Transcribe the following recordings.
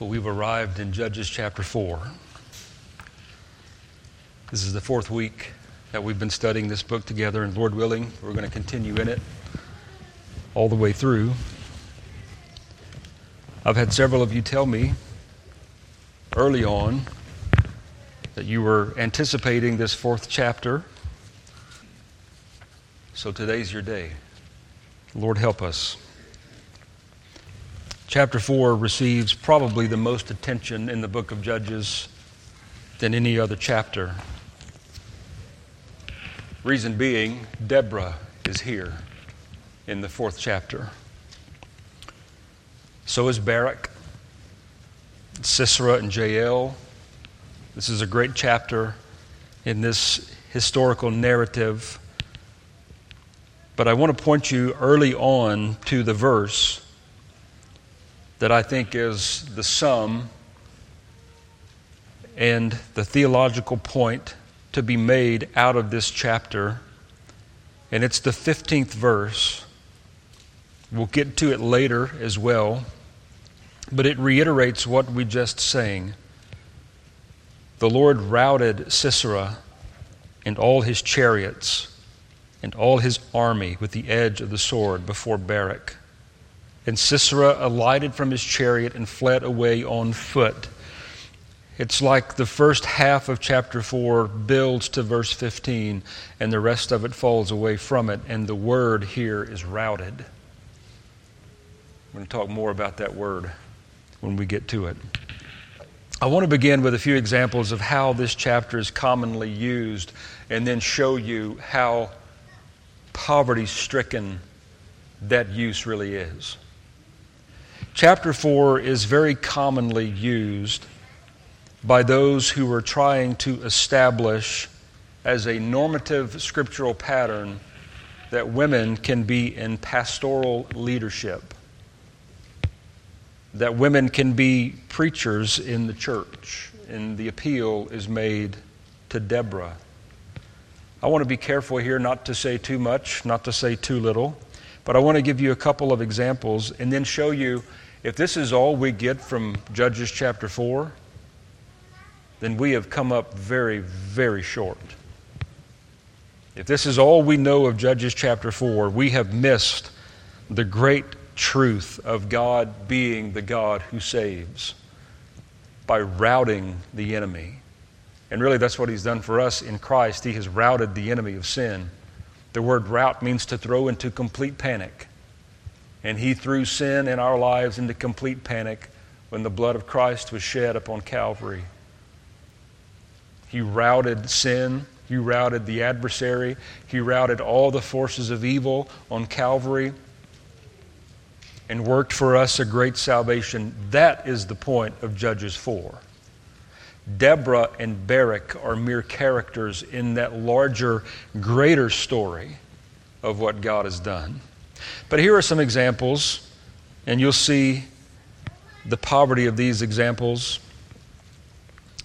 But we've arrived in Judges chapter 4. This is the fourth week that we've been studying this book together, and Lord willing, we're going to continue in it all the way through. I've had several of you tell me early on that you were anticipating this fourth chapter. So today's your day. Lord, help us. Chapter 4 receives probably the most attention in the book of Judges than any other chapter. Reason being, Deborah is here in the fourth chapter. So is Barak, Sisera, and Jael. This is a great chapter in this historical narrative. But I want to point you early on to the verse that I think is the sum and the theological point to be made out of this chapter. And it's the 15th verse. We'll get to it later as well. But it reiterates what we just sang. The Lord routed Sisera and all his chariots and all his army with the edge of the sword before Barak. And Sisera alighted from his chariot and fled away on foot. It's like the first half of chapter 4 builds to verse 15, and the rest of it falls away from it, and the word here is routed. We're going to talk more about that word when we get to it. I want to begin with a few examples of how this chapter is commonly used, and then show you how poverty-stricken that use really is. Chapter 4 is very commonly used by those who are trying to establish as a normative scriptural pattern that women can be in pastoral leadership, that women can be preachers in the church, and the appeal is made to Deborah. I want to be careful here not to say too much, not to say too little, but I want to give you a couple of examples and then show you if this is all we get from Judges chapter 4, then we have come up very, very short. If this is all we know of Judges chapter 4, we have missed the great truth of God being the God who saves by routing the enemy. And really, that's what he's done for us in Christ. He has routed the enemy of sin. The word rout means to throw into complete panic. And he threw sin in our lives into complete panic when the blood of Christ was shed upon Calvary. He routed sin. He routed the adversary. He routed all the forces of evil on Calvary and worked for us a great salvation. That is the point of Judges 4. Deborah and Barak are mere characters in that larger, greater story of what God has done. But here are some examples, and you'll see the poverty of these examples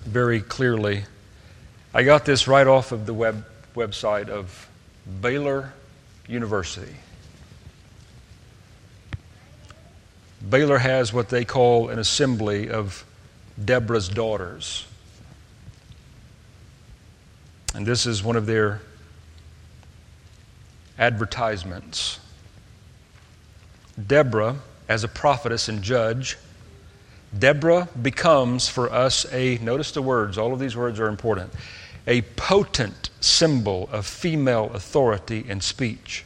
very clearly. I got this right off of the website of Baylor University. Baylor has what they call an assembly of Deborah's daughters. And this is one of their advertisements. Deborah, as a prophetess and judge, Deborah becomes for us a, notice the words, all of these words are important, a potent symbol of female authority and speech.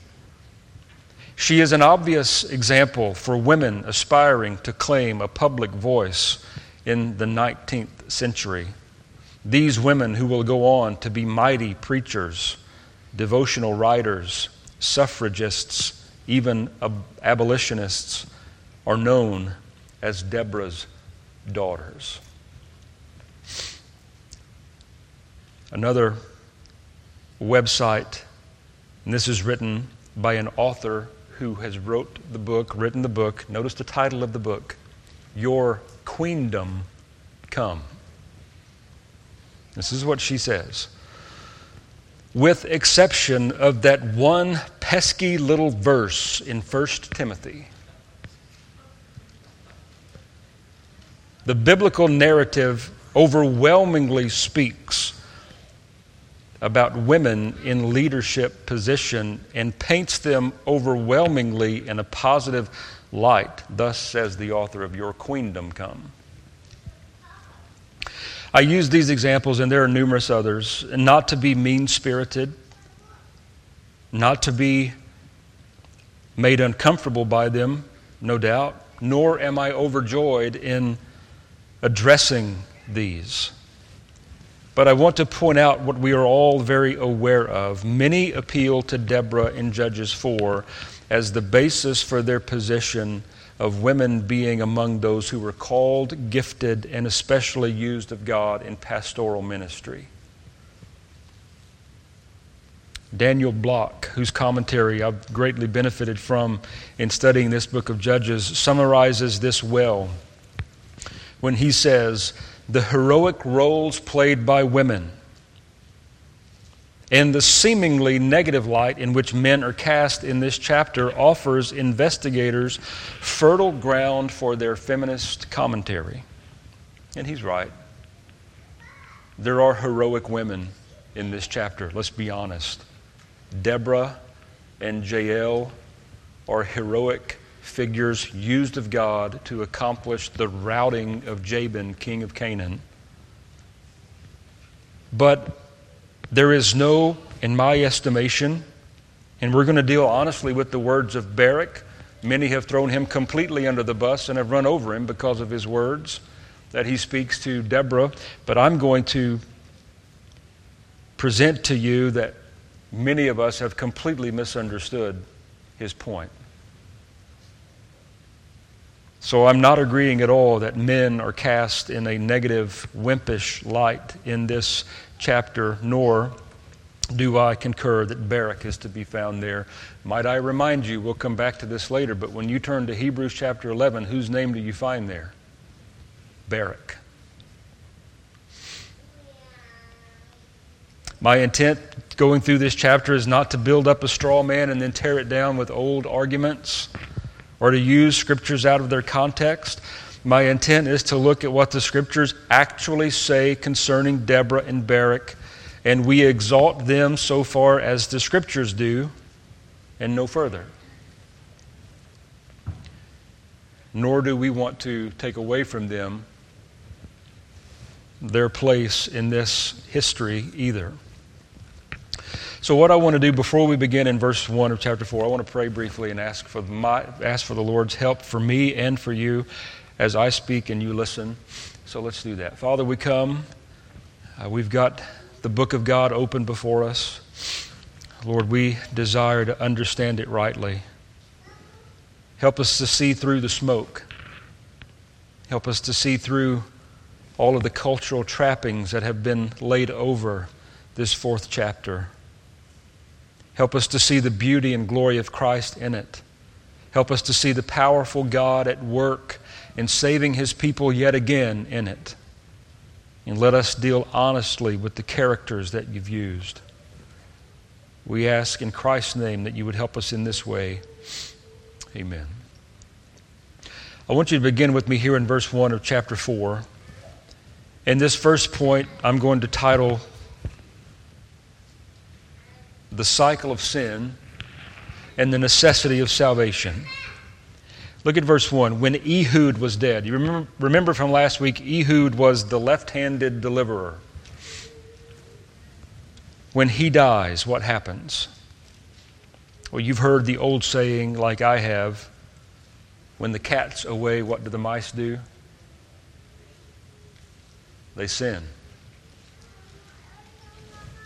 She is an obvious example for women aspiring to claim a public voice in the 19th century. These women who will go on to be mighty preachers, devotional writers, suffragists, even abolitionists are known as Deborah's daughters. Another website, and this is written by an author who has written the book. Notice the title of the book, Your Queendom Come. This is what she says. With exception of that one pesky little verse in 1 Timothy, The biblical narrative overwhelmingly speaks about women in leadership position and paints them overwhelmingly in a positive light. Thus says the author of Your Queendom Come. I use these examples, and there are numerous others, not to be mean-spirited, not to be made uncomfortable by them, no doubt, nor am I overjoyed in addressing these. But I want to point out what we are all very aware of. Many appeal to Deborah in Judges 4 as the basis for their position of women being among those who were called, gifted, and especially used of God in pastoral ministry. Daniel Block, whose commentary I've greatly benefited from in studying this book of Judges, summarizes this well when he says, the heroic roles played by women and the seemingly negative light in which men are cast in this chapter offers investigators fertile ground for their feminist commentary. And he's right. There are heroic women in this chapter, let's be honest. Deborah and Jael are heroic figures used of God to accomplish the routing of Jabin, king of Canaan. But there is no, in my estimation, and we're going to deal honestly with the words of Barak. Many have thrown him completely under the bus and have run over him because of his words that he speaks to Deborah. But I'm going to present to you that many of us have completely misunderstood his point. So I'm not agreeing at all that men are cast in a negative, wimpish light in this chapter, nor do I concur that Barak is to be found there. Might I remind you, we'll come back to this later, but when you turn to Hebrews chapter 11, whose name do you find there? Barak. My intent going through this chapter is not to build up a straw man and then tear it down with old arguments, or to use scriptures out of their context. My intent is to look at what the scriptures actually say concerning Deborah and Barak, and we exalt them so far as the scriptures do, and no further. Nor do we want to take away from them their place in this history either. So what I want to do before we begin in verse 1 of chapter 4, I want to pray briefly and ask for the Lord's help for me and for you as I speak and you listen. So let's do that. Father, we come. We've got the book of God open before us. Lord, we desire to understand it rightly. Help us to see through the smoke. Help us to see through all of the cultural trappings that have been laid over this fourth chapter. Help us to see the beauty and glory of Christ in it. Help us to see the powerful God at work in saving His people yet again in it. And let us deal honestly with the characters that You've used. We ask in Christ's name that You would help us in this way. Amen. I want you to begin with me here in verse 1 of chapter 4. And this first point I'm going to title the cycle of sin and the necessity of salvation. Look at verse 1. When Ehud was dead. You remember from last week, Ehud was the left-handed deliverer. When he dies, what happens? Well, you've heard the old saying like I have, when the cat's away, what do the mice do? They sin.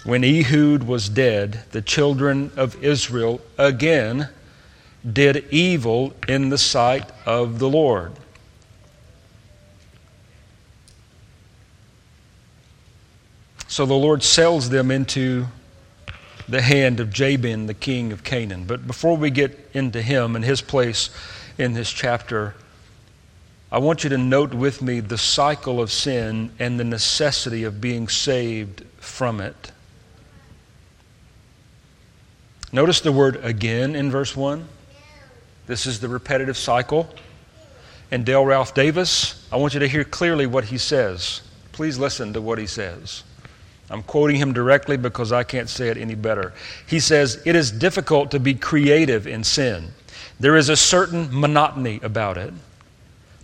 When Ehud was dead, the children of Israel again did evil in the sight of the Lord. So the Lord sells them into the hand of Jabin, the king of Canaan. But before we get into him and his place in this chapter, I want you to note with me the cycle of sin and the necessity of being saved from it. Notice the word again in verse 1. This is the repetitive cycle. and Dale Ralph Davis, I want you to hear clearly what he says. Please listen to what he says. I'm quoting him directly because I can't say it any better. He says, "It is difficult to be creative in sin. There is a certain monotony about it.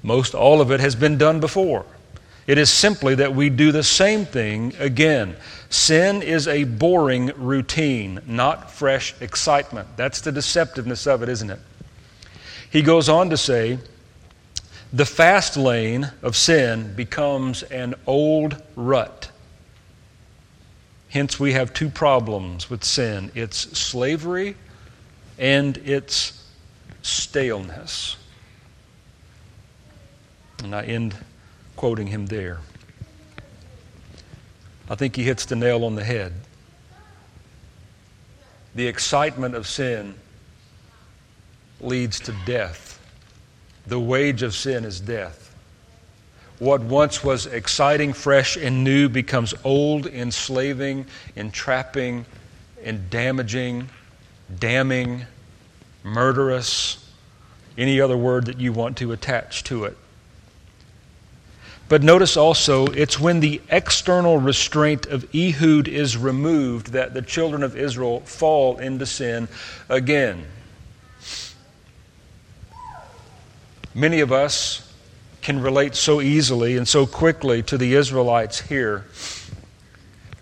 Most all of it has been done before. It is simply that we do the same thing again. Sin is a boring routine, not fresh excitement." That's the deceptiveness of it, isn't it? He goes on to say, "The fast lane of sin becomes an old rut. Hence we have two problems with sin. It's slavery and it's staleness." And I end quoting him there. I think he hits the nail on the head. The excitement of sin leads to death. The wage of sin is death. What once was exciting, fresh, and new becomes old, enslaving, entrapping, and damaging, damning, murderous, any other word that you want to attach to it. But notice also, it's when the external restraint of Ehud is removed that the children of Israel fall into sin again. Many of us can relate so easily and so quickly to the Israelites here.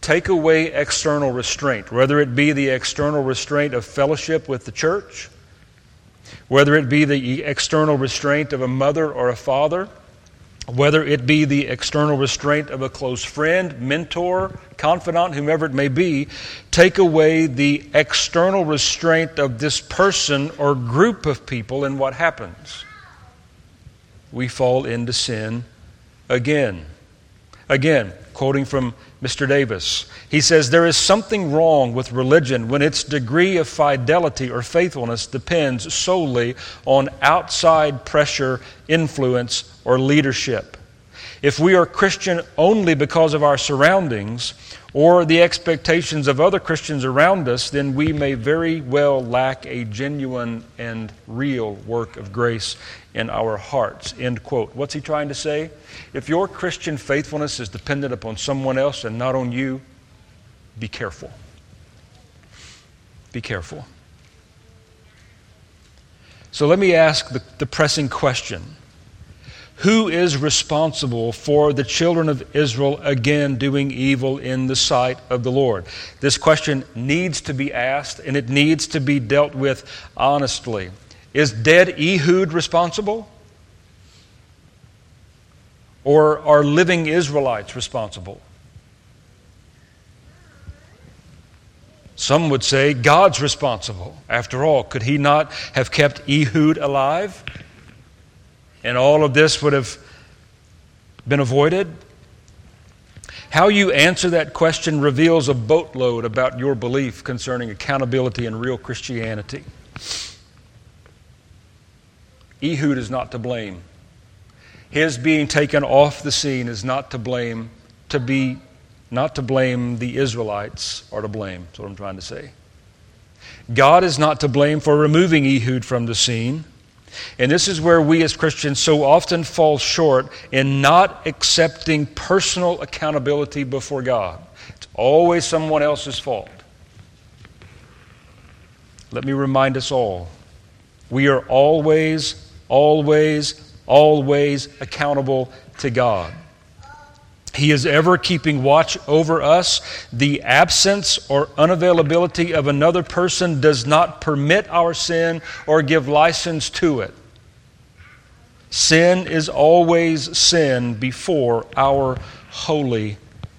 Take away external restraint, whether it be the external restraint of fellowship with the church, whether it be the external restraint of a mother or a father, whether it be the external restraint of a close friend, mentor, confidant, whomever it may be. Take away the external restraint of this person or group of people, and what happens? We fall into sin again. Again, quoting from Mr. Davis, he says, "There is something wrong with religion when its degree of fidelity or faithfulness depends solely on outside pressure, influence, or leadership. If we are Christian only because of our surroundings or the expectations of other Christians around us, then we may very well lack a genuine and real work of grace in our hearts." End quote. What's he trying to say? If your Christian faithfulness is dependent upon someone else and not on you, be careful. Be careful. So let me ask the pressing question. Who is responsible for the children of Israel again doing evil in the sight of the Lord? This question needs to be asked, and it needs to be dealt with honestly. Is dead Ehud responsible? Or are living Israelites responsible? Some would say God's responsible. After all, could he not have kept Ehud alive? And all of this would have been avoided? How you answer that question reveals a boatload about your belief concerning accountability and real Christianity. Ehud is not to blame. His being taken off the scene is not to blame. Not to blame, the Israelites are to blame. That's what I'm trying to say. God is not to blame for removing Ehud from the scene. And this is where we as Christians so often fall short in not accepting personal accountability before God. It's always someone else's fault. Let me remind us all, we are always, always, always accountable to God. He is ever keeping watch over us. The absence or unavailability of another person does not permit our sin or give license to it. Sin is always sin before our holy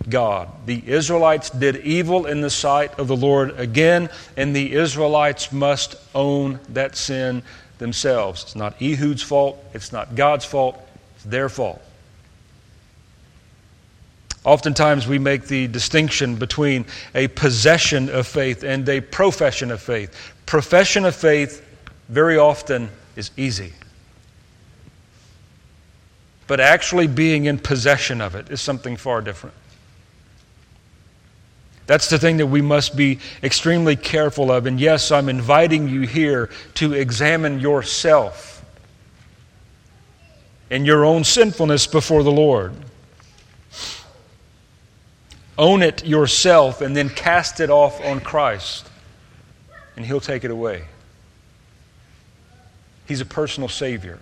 God. The Israelites did evil in the sight of the Lord again, and the Israelites must own that sin themselves. It's not Ehud's fault. It's not God's fault. It's their fault. Oftentimes we make the distinction between a possession of faith and a profession of faith. Profession of faith very often is easy. But actually being in possession of it is something far different. That's the thing that we must be extremely careful of. And yes, I'm inviting you here to examine yourself. and your own sinfulness before the Lord. Own it yourself and then cast it off on Christ, and He'll take it away. He's a personal Savior.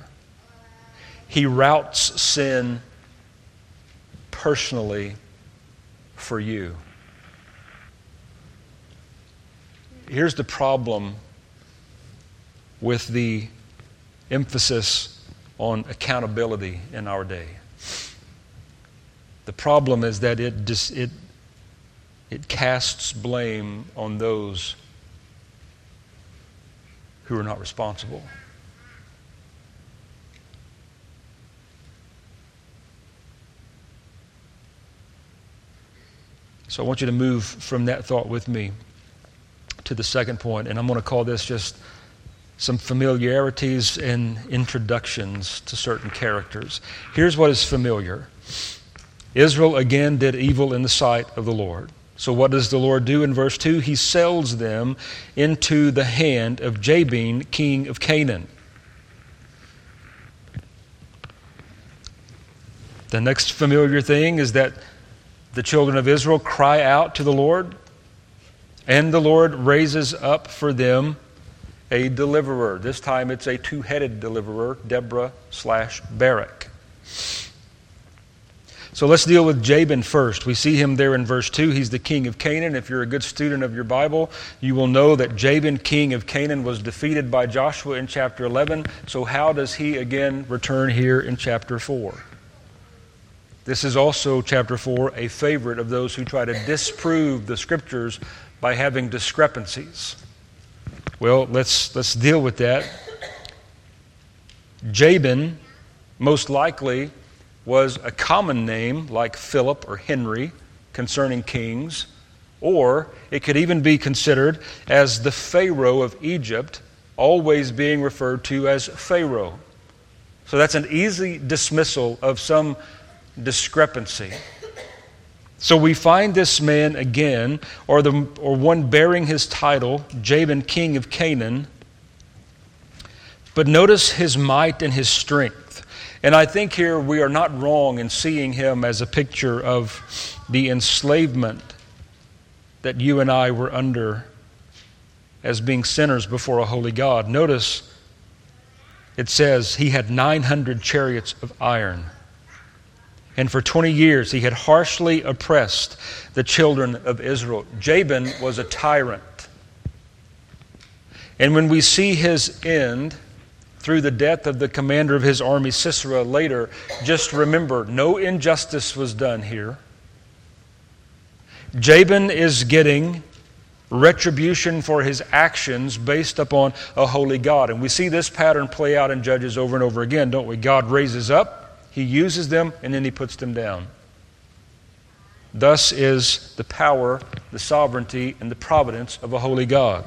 He routes sin personally for you. Here's the problem with the emphasis on accountability in our day. The problem is that it casts blame on those who are not responsible. So I want you to move from that thought with me to the second point, and I'm going to call this just some familiarities and introductions to certain characters. Here's what is familiar. Israel again did evil in the sight of the Lord. So what does the Lord do in verse 2? He sells them into the hand of Jabin, king of Canaan. The next familiar thing is that the children of Israel cry out to the Lord, and the Lord raises up for them a deliverer. This time it's a two-headed deliverer, Deborah/Barak. So let's deal with Jabin first. We see him there in verse 2. He's the king of Canaan. If you're a good student of your Bible, you will know that Jabin, king of Canaan, was defeated by Joshua in chapter 11. So how does he again return here in chapter 4? This is also, chapter 4, a favorite of those who try to disprove the Scriptures by having discrepancies. Well, let's deal with that. Jabin, most likely, was a common name like Philip or Henry concerning kings, or it could even be considered as the Pharaoh of Egypt, always being referred to as Pharaoh. So that's an easy dismissal of some discrepancy. So we find this man again, or one bearing his title, Jabin, king of Canaan, but notice his might and his strength. And I think here we are not wrong in seeing him as a picture of the enslavement that you and I were under as being sinners before a holy God. Notice it says he had 900 chariots of iron. And for 20 years he had harshly oppressed the children of Israel. Jabin was a tyrant. And when we see his end through the death of the commander of his army, Sisera, later, just remember, no injustice was done here. Jabin is getting retribution for his actions based upon a holy God. And we see this pattern play out in Judges over and over again, don't we? God raises up, He uses them, and then He puts them down. Thus is the power, the sovereignty, and the providence of a holy God.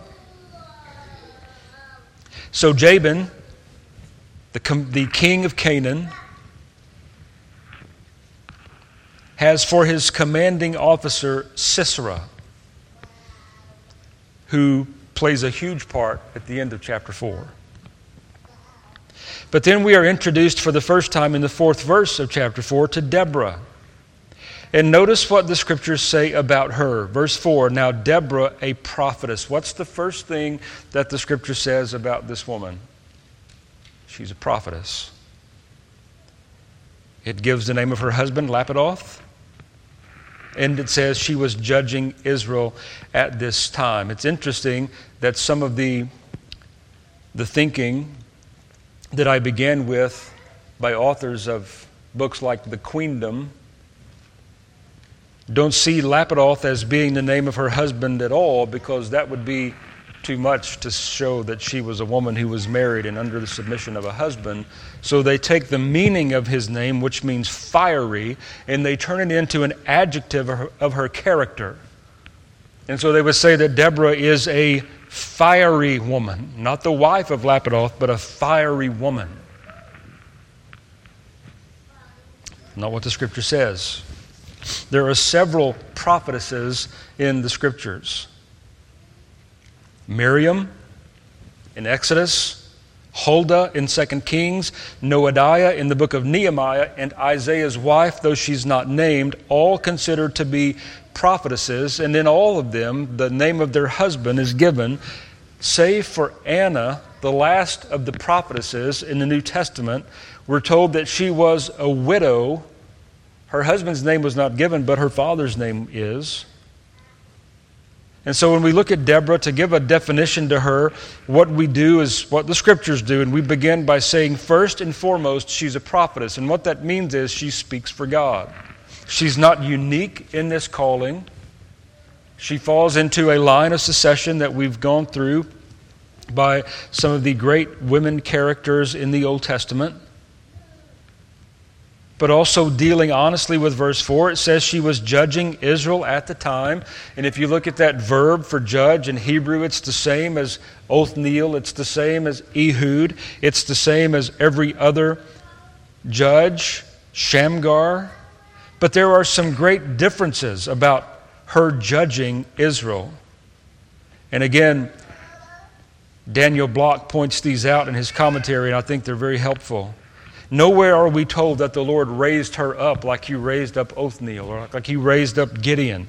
So Jabin, the king of Canaan, has for his commanding officer Sisera, who plays a huge part at the end of chapter 4. But then we are introduced for the first time in the 4th verse of chapter 4 to Deborah. And notice what the Scriptures say about her. Verse 4, now Deborah, a prophetess. What's the first thing that the Scripture says about this woman? She's a prophetess. It gives the name of her husband, Lapidoth. And it says she was judging Israel at this time. It's interesting that some of the thinking that I began with by authors of books like The Queendom don't see Lapidoth as being the name of her husband at all, because that would be too much to show that she was a woman who was married and under the submission of a husband. So they take the meaning of his name, which means fiery, and they turn it into an adjective of her character. And so they would say that Deborah is a fiery woman, not the wife of Lapidoth, but a fiery woman. Not what the Scripture says. There are several prophetesses in the Scriptures. Miriam in Exodus, Huldah in 2 Kings, Noadiah in the book of Nehemiah, and Isaiah's wife, though she's not named, all considered to be prophetesses, and in all of them the name of their husband is given, save for Anna, the last of the prophetesses in the New Testament. We're told that she was a widow. Her husband's name was not given, but her father's name is. And so when we look at Deborah, to give a definition to her, what we do is what the Scriptures do, and we begin by saying, first and foremost, she's a prophetess. And what that means is she speaks for God. She's not unique in this calling. She falls into a line of succession that we've gone through by some of the great women characters in the Old Testament. But also dealing honestly with verse 4, it says she was judging Israel at the time. And if you look at that verb for judge in Hebrew, it's the same as Othniel, it's the same as Ehud, it's the same as every other judge, Shamgar. But there are some great differences about her judging Israel. And again, Daniel Block points these out in his commentary, and I think they're very helpful. Nowhere are we told that the Lord raised her up like he raised up Othniel or like he raised up Gideon.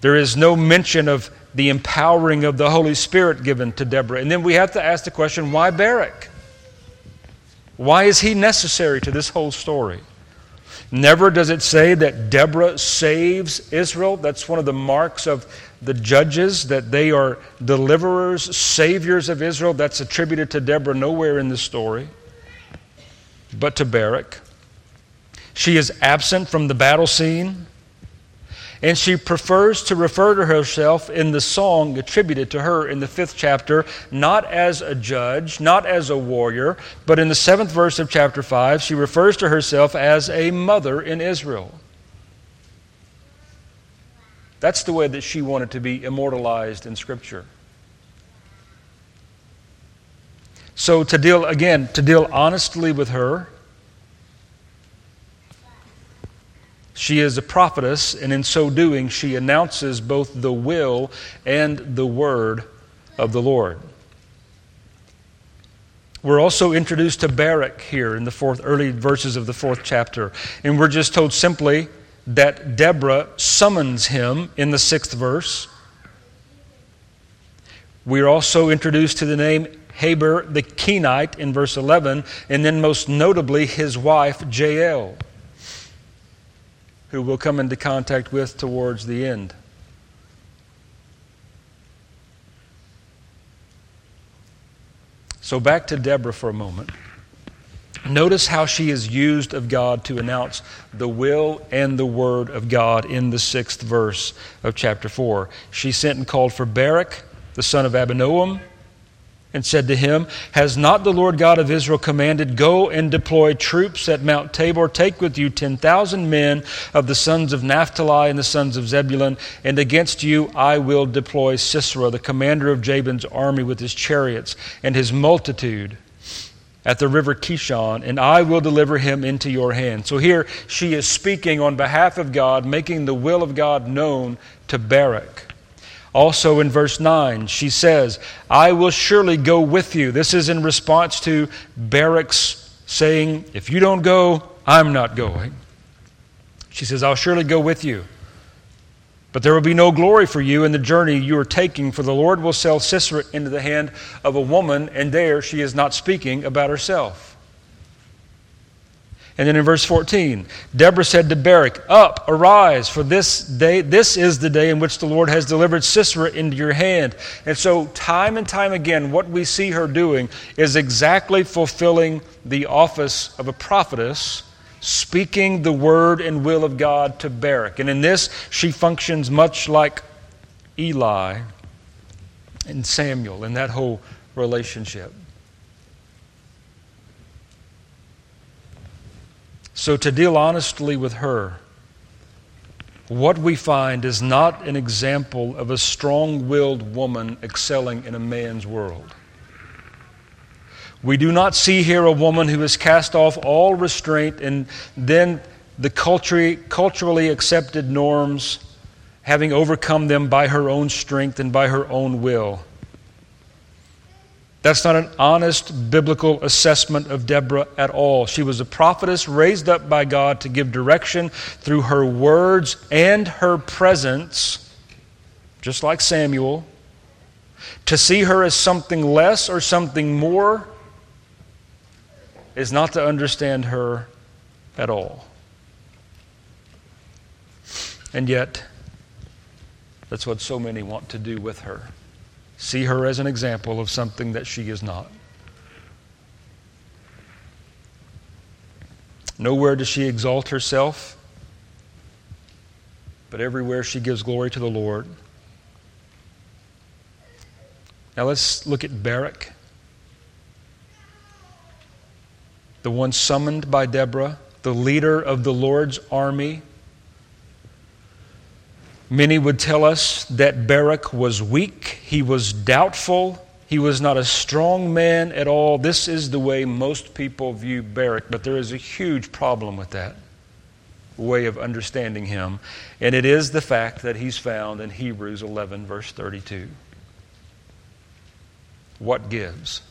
There is no mention of the empowering of the Holy Spirit given to Deborah. And then we have to ask the question, why Barak? Why is he necessary to this whole story? Never does it say that Deborah saves Israel. That's one of the marks of the judges, that they are deliverers, saviors of Israel. That's attributed to Deborah nowhere in the story, but to Barak. She is absent from the battle scene, and she prefers to refer to herself in the song attributed to her in the 5th chapter, not as a judge, not as a warrior, but in the 7th verse of chapter 5, she refers to herself as a mother in Israel. That's the way that she wanted to be immortalized in Scripture. So to deal honestly with her, she is a prophetess, and in so doing, she announces both the will and the word of the Lord. We're also introduced to Barak here in the early verses of the 4th chapter, and we're just told simply that Deborah summons him in the 6th verse. We're also introduced to the name Haber the Kenite in verse 11, and then most notably his wife Jael, who we'll come into contact with towards the end. So back to Deborah for a moment. Notice how she is used of God to announce the will and the word of God in the 6th verse of chapter 4. She sent and called for Barak, the son of Abinoam, and said to him, "Has not the Lord God of Israel commanded, go and deploy troops at Mount Tabor, take with you 10,000 men of the sons of Naphtali and the sons of Zebulun, and against you I will deploy Sisera, the commander of Jabin's army with his chariots and his multitude at the river Kishon, and I will deliver him into your hand." So here she is speaking on behalf of God, making the will of God known to Barak. Also in verse 9, she says, "I will surely go with you." This is in response to Barak's saying, "If you don't go, I'm not going." She says, "I'll surely go with you. But there will be no glory for you in the journey you are taking, for the Lord will sell Sisera into the hand of a woman," and there she is not speaking about herself. And then in verse 14, Deborah said to Barak, "Up, arise, for this is the day in which the Lord has delivered Sisera into your hand." And so time again, what we see her doing is exactly fulfilling the office of a prophetess, speaking the word and will of God to Barak. And in this, she functions much like Eli and Samuel in that whole relationship. So to deal honestly with her, what we find is not an example of a strong-willed woman excelling in a man's world. We do not see here a woman who has cast off all restraint and then the culturally accepted norms, having overcome them by her own strength and by her own will. That's not an honest biblical assessment of Deborah at all. She was a prophetess raised up by God to give direction through her words and her presence, just like Samuel. To see her as something less or something more is not to understand her at all. And yet, that's what so many want to do with her. See her as an example of something that she is not. Nowhere does she exalt herself, but everywhere she gives glory to the Lord. Now let's look at Barak, the one summoned by Deborah, the leader of the Lord's army. Many would tell us that Barak was weak, he was doubtful, he was not a strong man at all. This is the way most people view Barak, but there is a huge problem with that way of understanding him, and it is the fact that he's found in Hebrews 11, verse 32. What gives?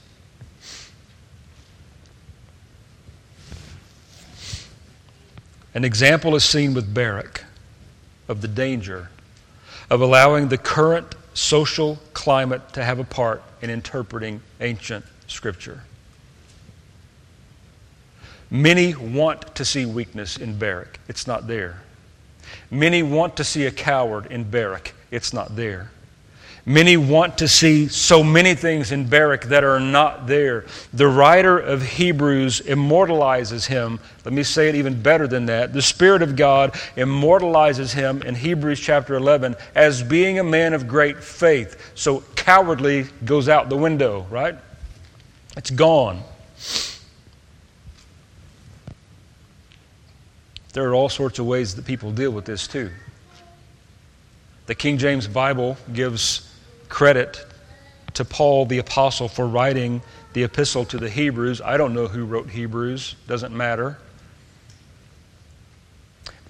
An example is seen with Barak of the danger of allowing the current social climate to have a part in interpreting ancient Scripture. Many want to see weakness in Barak. It's not there. Many want to see a coward in Barak. It's not there. Many want to see so many things in Barak that are not there. The writer of Hebrews immortalizes him. Let me say it even better than that. The Spirit of God immortalizes him in Hebrews chapter 11 as being a man of great faith. So cowardly goes out the window, right? It's gone. There are all sorts of ways that people deal with this too. The King James Bible gives credit to Paul the Apostle for writing the epistle to the Hebrews. I don't know who wrote Hebrews. Doesn't matter.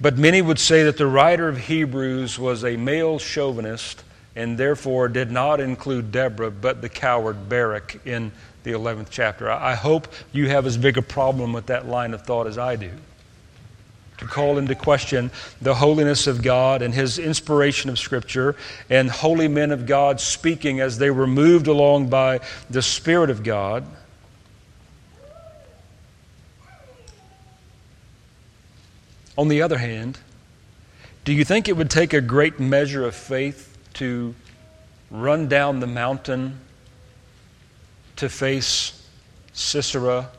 But many would say that the writer of Hebrews was a male chauvinist and therefore did not include Deborah but the coward Barak in the 11th chapter. I hope you have as big a problem with that line of thought as I do. To call into question the holiness of God and His inspiration of Scripture and holy men of God speaking as they were moved along by the Spirit of God. On the other hand, do you think it would take a great measure of faith to run down the mountain to face Sisera,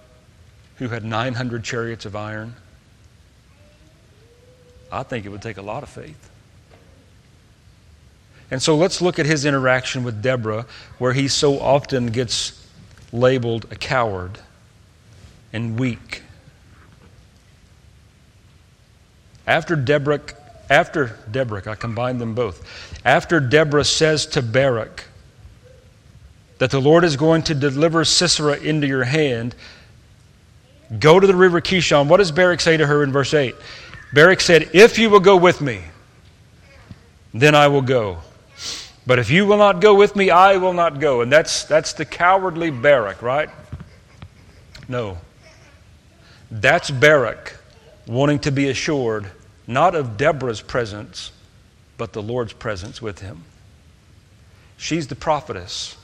who had 900 chariots of iron? I think it would take a lot of faith. And so let's look at his interaction with Deborah, where he so often gets labeled a coward and weak. After Deborah says to Barak that the Lord is going to deliver Sisera into your hand, go to the river Kishon. What does Barak say to her in verse 8? Barak said, if you will go with me, then I will go. But if you will not go with me, I will not go. And that's the cowardly Barak, right? No. That's Barak wanting to be assured not of Deborah's presence, but the Lord's presence with him. She's the prophetess.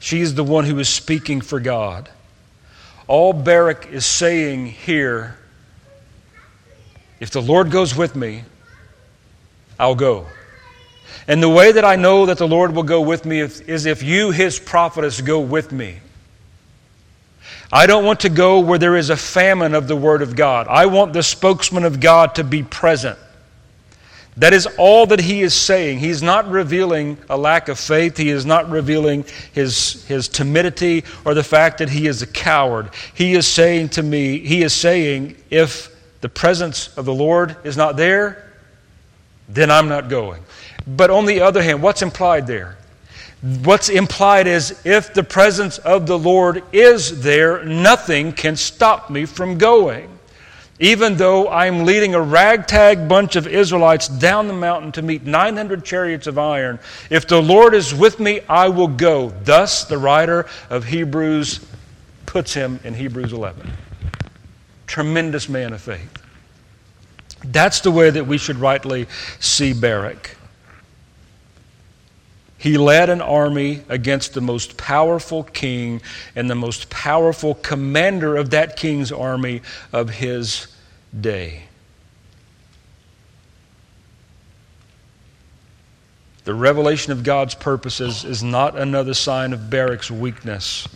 She's the one who is speaking for God. All Barak is saying here, if the Lord goes with me, I'll go. And the way that I know that the Lord will go with me is if you, His prophetess, go with me. I don't want to go where there is a famine of the Word of God. I want the spokesman of God to be present. That is all that he is saying. He's not revealing a lack of faith. He is not revealing his timidity or the fact that he is a coward. He is saying, if the presence of the Lord is not there, then I'm not going. But on the other hand, what's implied there? What's implied is, if the presence of the Lord is there, nothing can stop me from going. even though I'm leading a ragtag bunch of Israelites down the mountain to meet 900 chariots of iron, if the Lord is with me, I will go. Thus, the writer of Hebrews puts him in Hebrews 11. Tremendous man of faith. That's the way that we should rightly see Barak. He led an army against the most powerful king and the most powerful commander of that king's army of his day. The revelation of God's purposes is not another sign of Barak's weakness.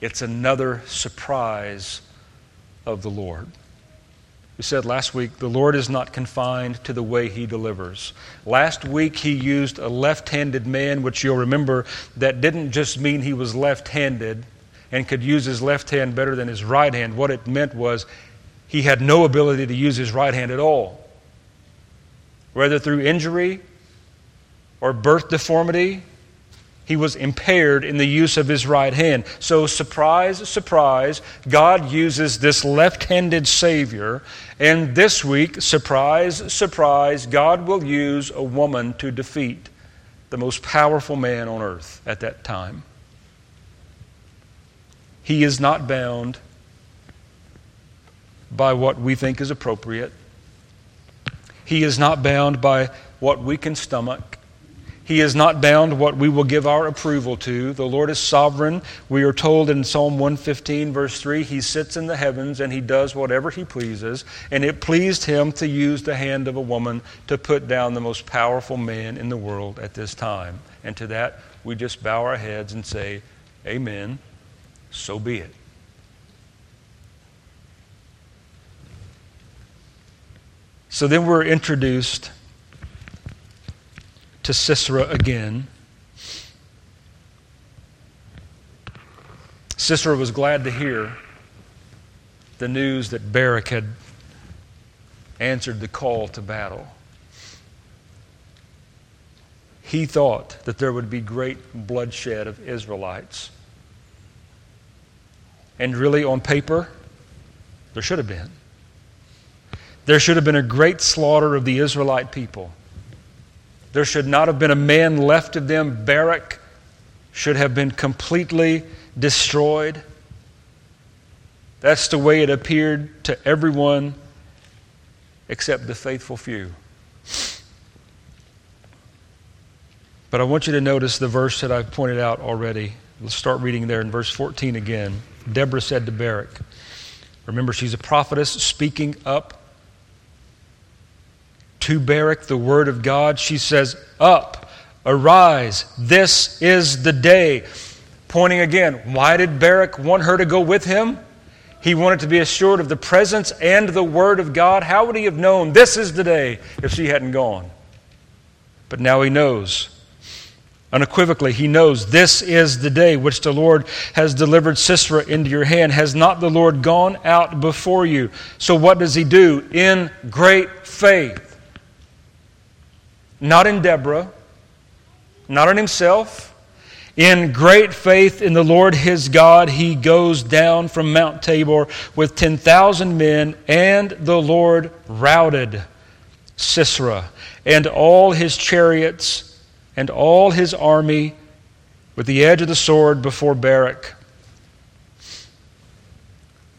It's another surprise of the Lord. We said last week, the Lord is not confined to the way he delivers. Last week, he used a left-handed man, which you'll remember, that didn't just mean he was left-handed and could use his left hand better than his right hand. What it meant was he had no ability to use his right hand at all. Whether through injury or birth deformity, he was impaired in the use of his right hand. So surprise, surprise, God uses this left-handed Savior. And this week, surprise, surprise, God will use a woman to defeat the most powerful man on earth at that time. He is not bound by what we think is appropriate. He is not bound by what we can stomach. He is not bound what we will give our approval to. The Lord is sovereign. We are told in Psalm 115, verse 3, he sits in the heavens and he does whatever he pleases. And it pleased him to use the hand of a woman to put down the most powerful man in the world at this time. And to that, we just bow our heads and say, amen, so be it. So then we're introduced to Sisera again. Sisera was glad to hear the news that Barak had answered the call to battle. He thought that there would be great bloodshed of Israelites. And really, on paper, there should have been. There should have been a great slaughter of the Israelite people. There should not have been a man left of them. Barak should have been completely destroyed. That's the way it appeared to everyone except the faithful few. But I want you to notice the verse that I've pointed out already. Let's start reading there in verse 14 again. Deborah said to Barak, remember she's a prophetess speaking up to Barak, the word of God. She says, up, arise, this is the day. Pointing again, why did Barak want her to go with him? He wanted to be assured of the presence and the word of God. How would he have known this is the day if she hadn't gone? But now he knows. Unequivocally, he knows this is the day which the Lord has delivered Sisera into your hand. Has not the Lord gone out before you? So what does he do? In great faith. Not in Deborah, not in himself. In great faith in the Lord his God, he goes down from Mount Tabor with 10,000 men, and the Lord routed Sisera and all his chariots and all his army with the edge of the sword before Barak.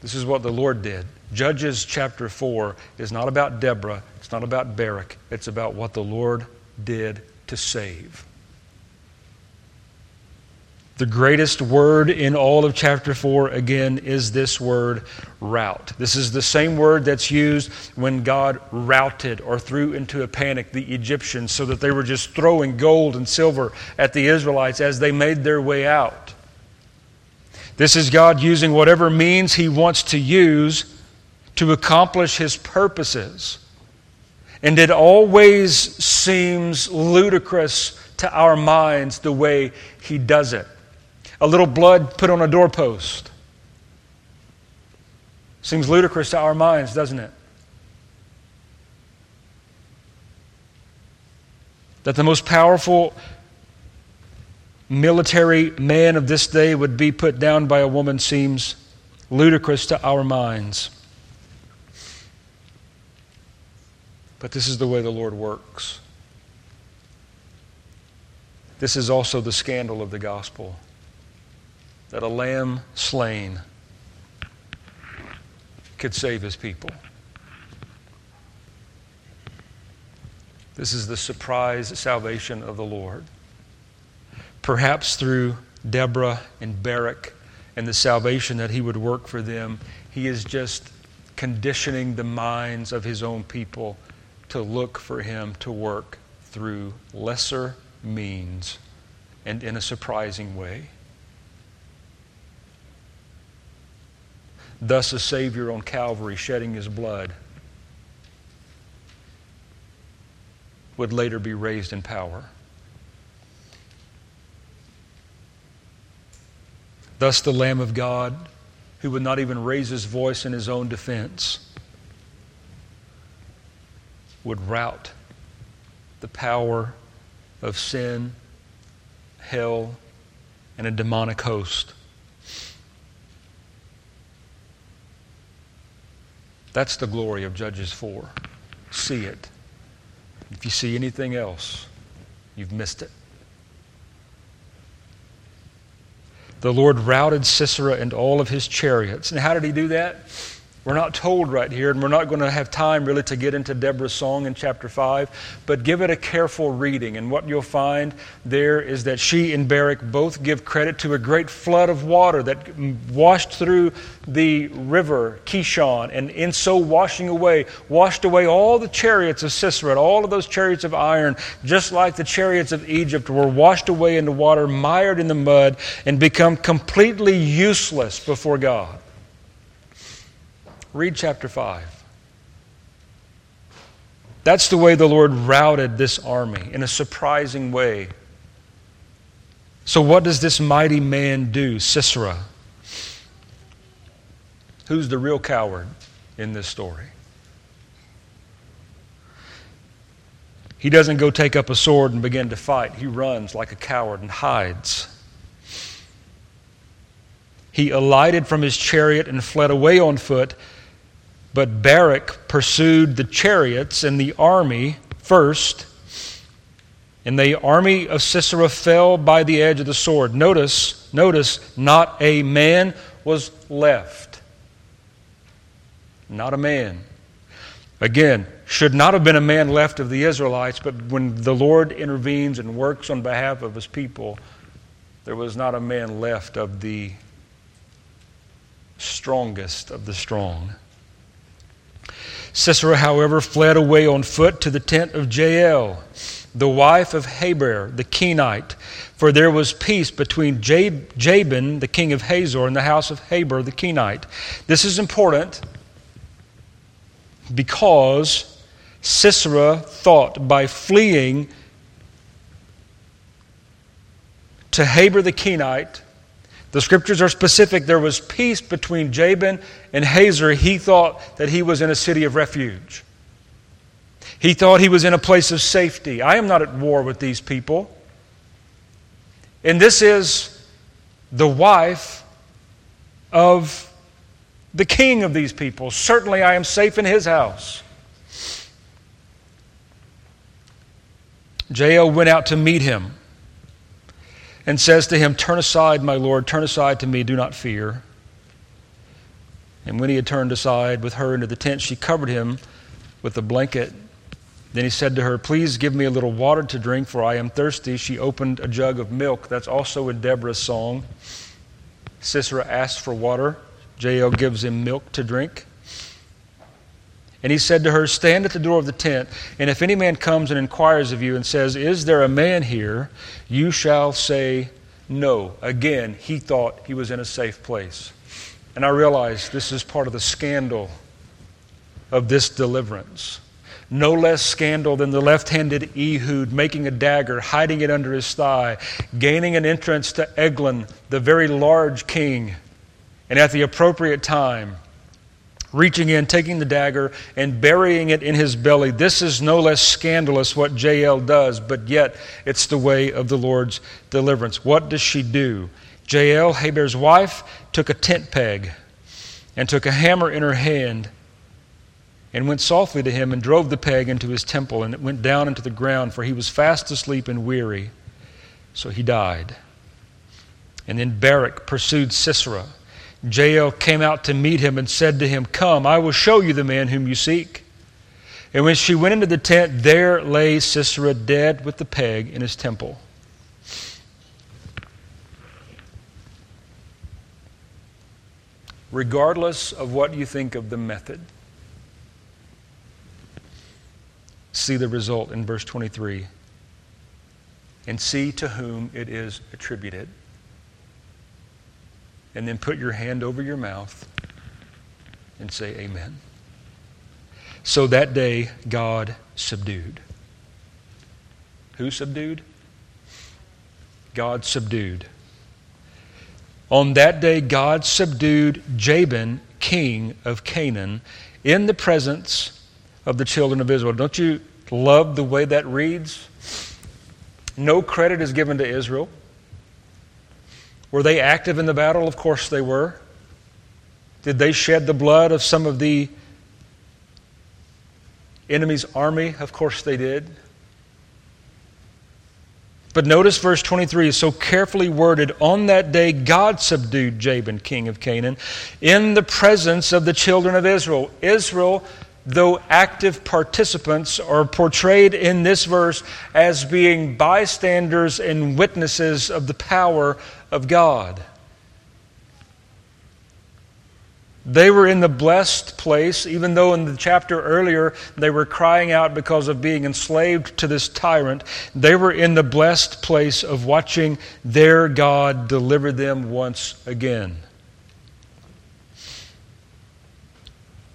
This is what the Lord did. Judges chapter 4 is not about Deborah. It's not about Barak. It's about what the Lord did to save. The greatest word in all of chapter 4, again, is this word, rout. This is the same word that's used when God routed or threw into a panic the Egyptians so that they were just throwing gold and silver at the Israelites as they made their way out. This is God using whatever means he wants to use to accomplish his purposes. And it always seems ludicrous to our minds the way he does it. A little blood put on a doorpost. Seems ludicrous to our minds, doesn't it? That the most powerful military man of this day would be put down by a woman seems ludicrous to our minds. But this is the way the Lord works. This is also the scandal of the gospel, that a lamb slain could save his people. This is the surprise salvation of the Lord. Perhaps through Deborah and Barak and the salvation that he would work for them, he is just conditioning the minds of his own people to look for him to work through lesser means and in a surprising way. Thus, a Savior on Calvary shedding his blood would later be raised in power. Thus, the Lamb of God, who would not even raise his voice in his own defense, would rout the power of sin, hell, and a demonic host. That's the glory of Judges 4. See it. If you see anything else, you've missed it. The Lord routed Sisera and all of his chariots. And how did he do that? We're not told right here, and we're not going to have time really to get into Deborah's song in chapter 5, but give it a careful reading. And what you'll find there is that she and Barak both give credit to a great flood of water that washed through the river Kishon, and in so washed away all the chariots of Sisera, all of those chariots of iron, just like the chariots of Egypt were washed away into water, mired in the mud, and become completely useless before God. Read chapter 5. That's the way the Lord routed this army, in a surprising way. So what does this mighty man do, Sisera? Who's the real coward in this story? He doesn't go take up a sword and begin to fight. He runs like a coward and hides. He alighted from his chariot and fled away on foot. But Barak pursued the chariots and the army first, and the army of Sisera fell by the edge of the sword. Notice, not a man was left. Not a man. Again, should not have been a man left of the Israelites, but when the Lord intervenes and works on behalf of his people, there was not a man left of the strongest of the strong. Sisera, however, fled away on foot to the tent of Jael, the wife of Haber the Kenite, for there was peace between Jabin, the king of Hazor, and the house of Haber the Kenite. This is important because Sisera thought by fleeing to Haber the Kenite, the scriptures are specific. There was peace between Jabin and Hazor. He thought that he was in a city of refuge. He thought he was in a place of safety. I am not at war with these people. And this is the wife of the king of these people. Certainly I am safe in his house. Jael went out to meet him and says to him, "Turn aside, my lord, turn aside to me, do not fear." And when he had turned aside with her into the tent, she covered him with a blanket. Then he said to her, "Please give me a little water to drink, for I am thirsty." She opened a jug of milk. That's also in Deborah's song. Sisera asks for water. Jael gives him milk to drink. And he said to her, "Stand at the door of the tent, and if any man comes and inquires of you and says, 'Is there a man here?' you shall say, 'No.'" Again, he thought he was in a safe place. And I realize this is part of the scandal of this deliverance. No less scandal than the left-handed Ehud making a dagger, hiding it under his thigh, gaining an entrance to Eglon, the very large king, and at the appropriate time, reaching in, taking the dagger, and burying it in his belly. This is no less scandalous what Jael does, but yet it's the way of the Lord's deliverance. What does she do? Jael, Heber's wife, took a tent peg and took a hammer in her hand and went softly to him and drove the peg into his temple, and it went down into the ground, for he was fast asleep and weary. So he died. And then Barak pursued Sisera. Jael came out to meet him and said to him, "Come, I will show you the man whom you seek." And when she went into the tent, there lay Sisera dead with the peg in his temple. Regardless of what you think of the method, see the result in verse 23, and see to whom it is attributed. And then put your hand over your mouth and say amen. So that day, God subdued. Who subdued? God subdued. On that day, God subdued Jabin, king of Canaan, in the presence of the children of Israel. Don't you love the way that reads? No credit is given to Israel. Were they active in the battle? Of course they were. Did they shed the blood of some of the enemy's army? Of course they did. But notice verse 23 is so carefully worded. On that day, God subdued Jabin, king of Canaan, in the presence of the children of Israel. Israel, though active participants, are portrayed in this verse as being bystanders and witnesses of the power of God. They were in the blessed place, even though in the chapter earlier they were crying out because of being enslaved to this tyrant. They were in the blessed place of watching their God deliver them once again.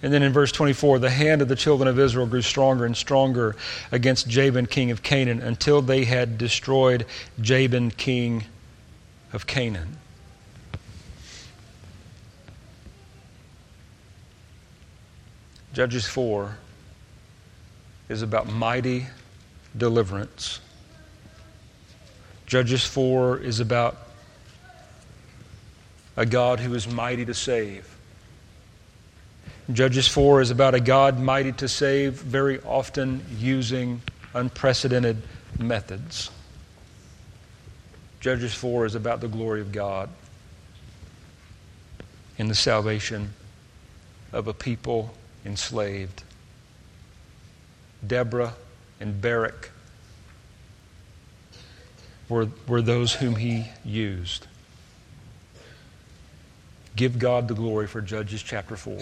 And then in verse 24, the hand of the children of Israel grew stronger and stronger against Jabin, king of Canaan, until they had destroyed Jabin, king of Canaan. Judges 4 is about mighty deliverance. Judges 4 is about a God who is mighty to save. Judges 4 is about a God mighty to save, very often using unprecedented methods. Judges 4 is about the glory of God and the salvation of a people enslaved. Deborah and Barak were those whom he used. Give God the glory for Judges chapter 4.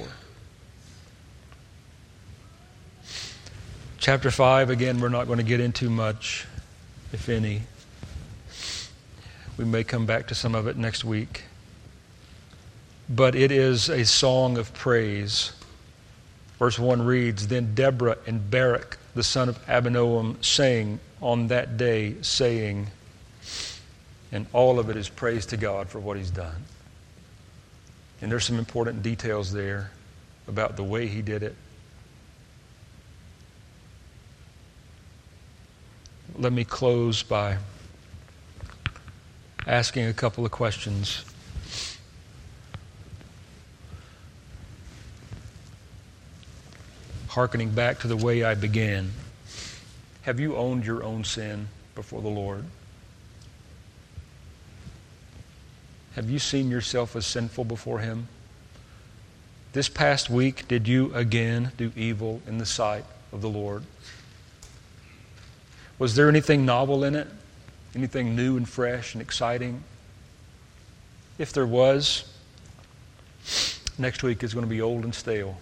Chapter 5, again, we're not going to get into much, if any. We may come back to some of it next week. But it is a song of praise. Verse 1 reads, "Then Deborah and Barak, the son of Abinoam, sang on that day, saying," and all of it is praise to God for what he's done. And there's some important details there about the way he did it. Let me close by asking a couple of questions. Hearkening back to the way I began. Have you owned your own sin before the Lord? Have you seen yourself as sinful before Him? This past week, did you again do evil in the sight of the Lord? Was there anything novel in it? Anything new and fresh and exciting? If there was, next week is going to be old and stale.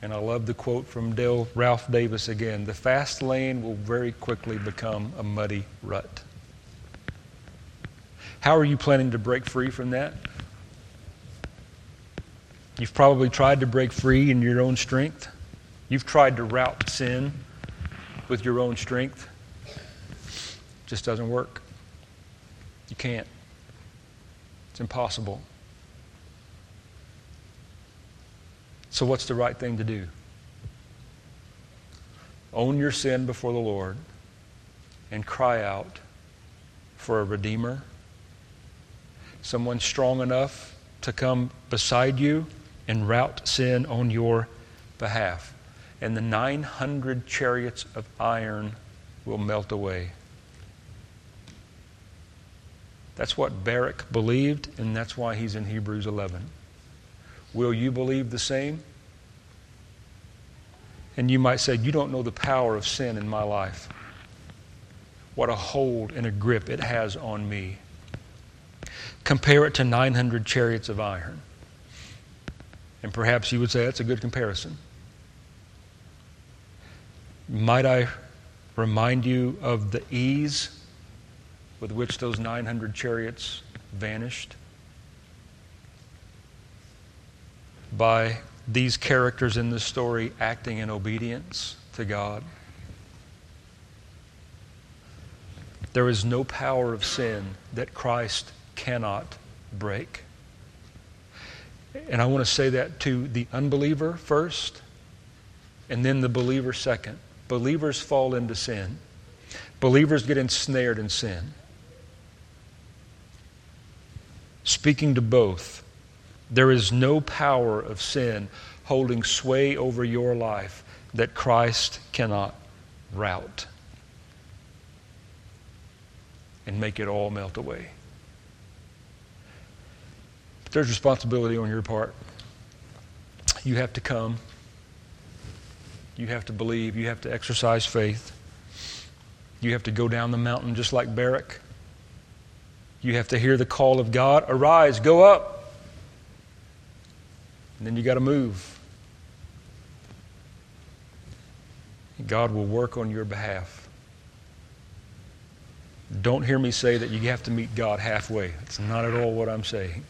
And I love the quote from Dale Ralph Davis again. The fast lane will very quickly become a muddy rut. How are you planning to break free from that? You've probably tried to break free in your own strength. You've tried to rout sin with your own strength. It just doesn't work. You can't. It's impossible. So what's the right thing to do? Own your sin before the Lord and cry out for a Redeemer, someone strong enough to come beside you and rout sin on your behalf. And the 900 chariots of iron will melt away. That's what Barak believed, and that's why he's in Hebrews 11. Will you believe the same? And you might say, you don't know the power of sin in my life. What a hold and a grip it has on me. Compare it to 900 chariots of iron. And perhaps you would say, that's a good comparison. Might I remind you of the ease with which those 900 chariots vanished? By these characters in this story acting in obedience to God. There is no power of sin that Christ cannot break. And I want to say that to the unbeliever first, and then the believer second. Believers fall into sin. Believers get ensnared in sin. Speaking to both, there is no power of sin holding sway over your life that Christ cannot rout and make it all melt away. But there's responsibility on your part. You have to come. You have to believe. You have to exercise faith. You have to go down the mountain just like Barak. You have to hear the call of God. Arise, go up. And then you got to move. God will work on your behalf. Don't hear me say that you have to meet God halfway. That's not at all what I'm saying.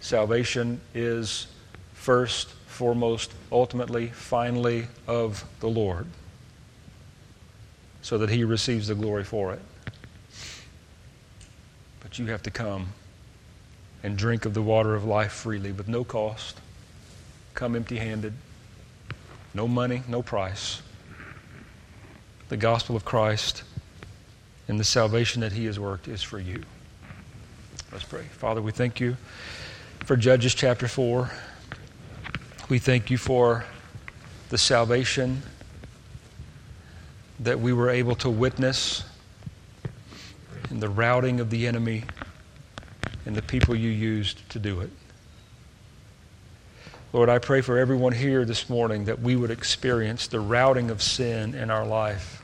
Salvation is first, foremost, ultimately, finally of the Lord, so that He receives the glory for it. But you have to come and drink of the water of life freely with no cost. Come empty-handed. No money, no price. The gospel of Christ and the salvation that He has worked is for you. Let's pray. Father, we thank You for Judges chapter 4. We thank You for the salvation that we were able to witness in the routing of the enemy and the people You used to do it. Lord, I pray for everyone here this morning that we would experience the routing of sin in our life.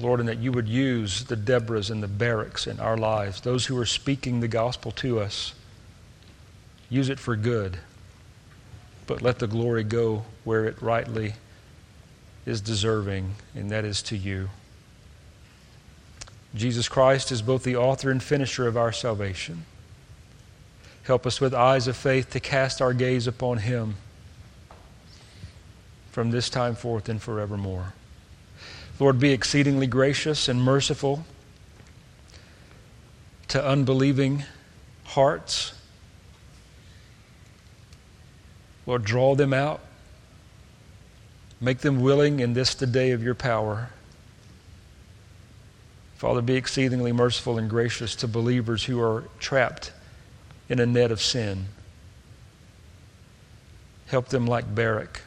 Lord, and that You would use the Deborahs and the Barracks in our lives, those who are speaking the gospel to us. Use it for good, but let the glory go where it rightly is deserving, and that is to You. Jesus Christ is both the author and finisher of our salvation. Help us with eyes of faith to cast our gaze upon Him from this time forth and forevermore. Lord, be exceedingly gracious and merciful to unbelieving hearts. Lord, draw them out. Make them willing in this the day of Your power. Father, be exceedingly merciful and gracious to believers who are trapped in a net of sin. Help them like Barak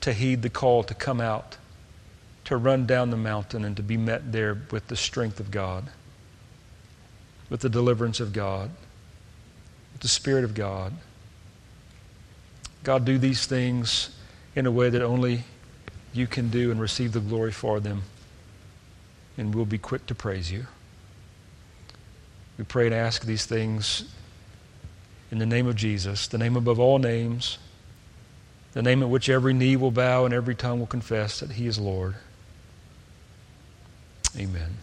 to heed the call to come out, to run down the mountain, and to be met there with the strength of God, with the deliverance of God, with the Spirit of God. God, do these things in a way that only You can do, and receive the glory for them. And we'll be quick to praise You. We pray and ask these things in the name of Jesus, the name above all names, the name at which every knee will bow and every tongue will confess that He is Lord. Amen.